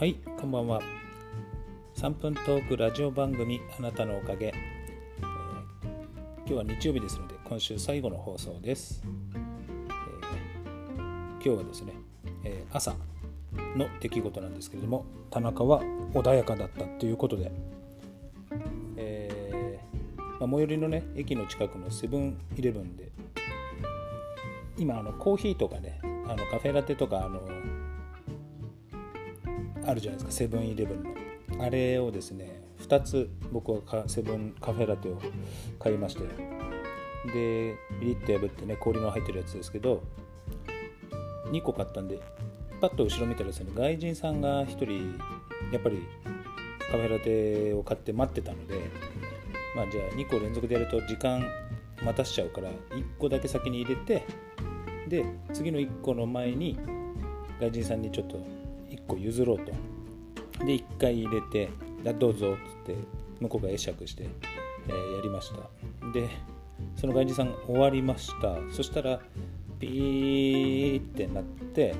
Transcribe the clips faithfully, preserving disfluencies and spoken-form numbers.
はい、こんばんは。さんぷんトークラジオ番組あなたのおかげ、えー、今日は日曜日ですので今週最後の放送です、えー、今日はですね、えー、朝の出来事なんですけれども、田中は穏やかだったということで、えーまあ、最寄りのね駅の近くのセブンイレブンで今あのコーヒーとかね、あのカフェラテとかあのあるじゃないですか、セブンイレブンのあれをですねふたつ僕はセブンカフェラテを買いまして、でビリッと破ってね氷の入ってるやつですけどにこ買ったんで、パッと後ろ見たらですね外人さんがひとりやっぱりカフェラテを買って待ってたので、まあじゃあにこ連続でやると時間待たしちゃうからいっこだけ先に入れて、で次のいっこの前に外人さんにちょっといっこ譲ろうと、でいっかい入れてどうぞって向こうが会釈して、えー、やりました。でその外人さん終わりました。そしたらピーってなって、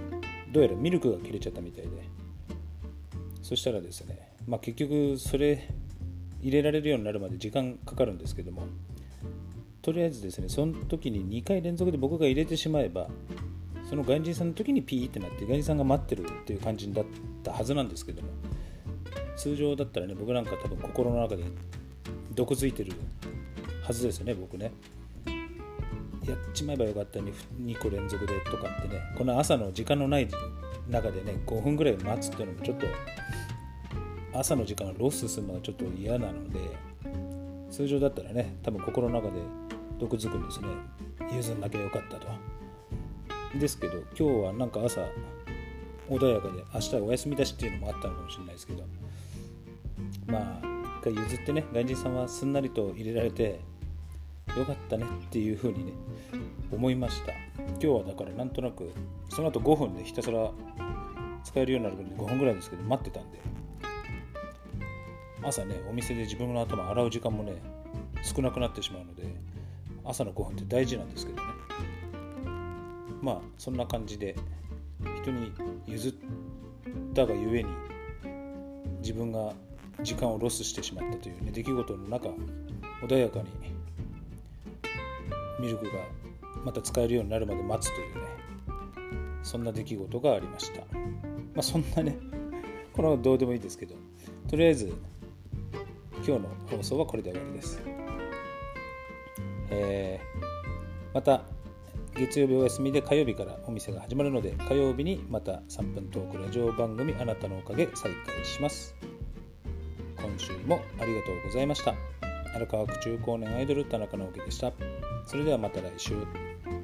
どうやらミルクが切れちゃったみたいで、そしたらですね、まあ、結局それ入れられるようになるまで時間かかるんですけども、とりあえずですねその時ににかい連続で僕が入れてしまえば、その外人さんの時にピーってなって外人さんが待ってるっていう感じだったはずなんですけども、通常だったらね僕なんか多分心の中で毒づいてるはずですよね。僕ねやっちまえばよかったににこ連続でとかってね、この朝の時間のない中でねごふんぐらい待つっていうのもちょっと朝の時間をロスするのがちょっと嫌なので、通常だったらね多分心の中で毒づくんですね、譲んなきゃよかったと。ですけど今日はなんか朝穏やかで、明日お休みだしっていうのもあったのかもしれないですけど、まあ一回譲ってね外人さんはすんなりと入れられてよかったねっていう風にね思いました。今日はだからなんとなくその後ごふんでひたすら使えるようになるのでごふんぐらいですけど待ってたんで、朝ねお店で自分の頭洗う時間もね少なくなってしまうので、朝のごふんって大事なんですけどね、まあそんな感じで人に譲ったがゆえに自分が時間をロスしてしまったという、ね、出来事の中穏やかにミルクがまた使えるようになるまで待つというね、そんな出来事がありました。まあそんなねこのどうでもいいですけど、とりあえず今日の放送はこれで終わりです、えー、また月曜日お休みで火曜日からお店が始まるので、火曜日にまたさんぷんトークラジオ番組あなたのおかげ再開します。今週もありがとうございました。荒川区中高年アイドル田中直樹でした。それではまた来週。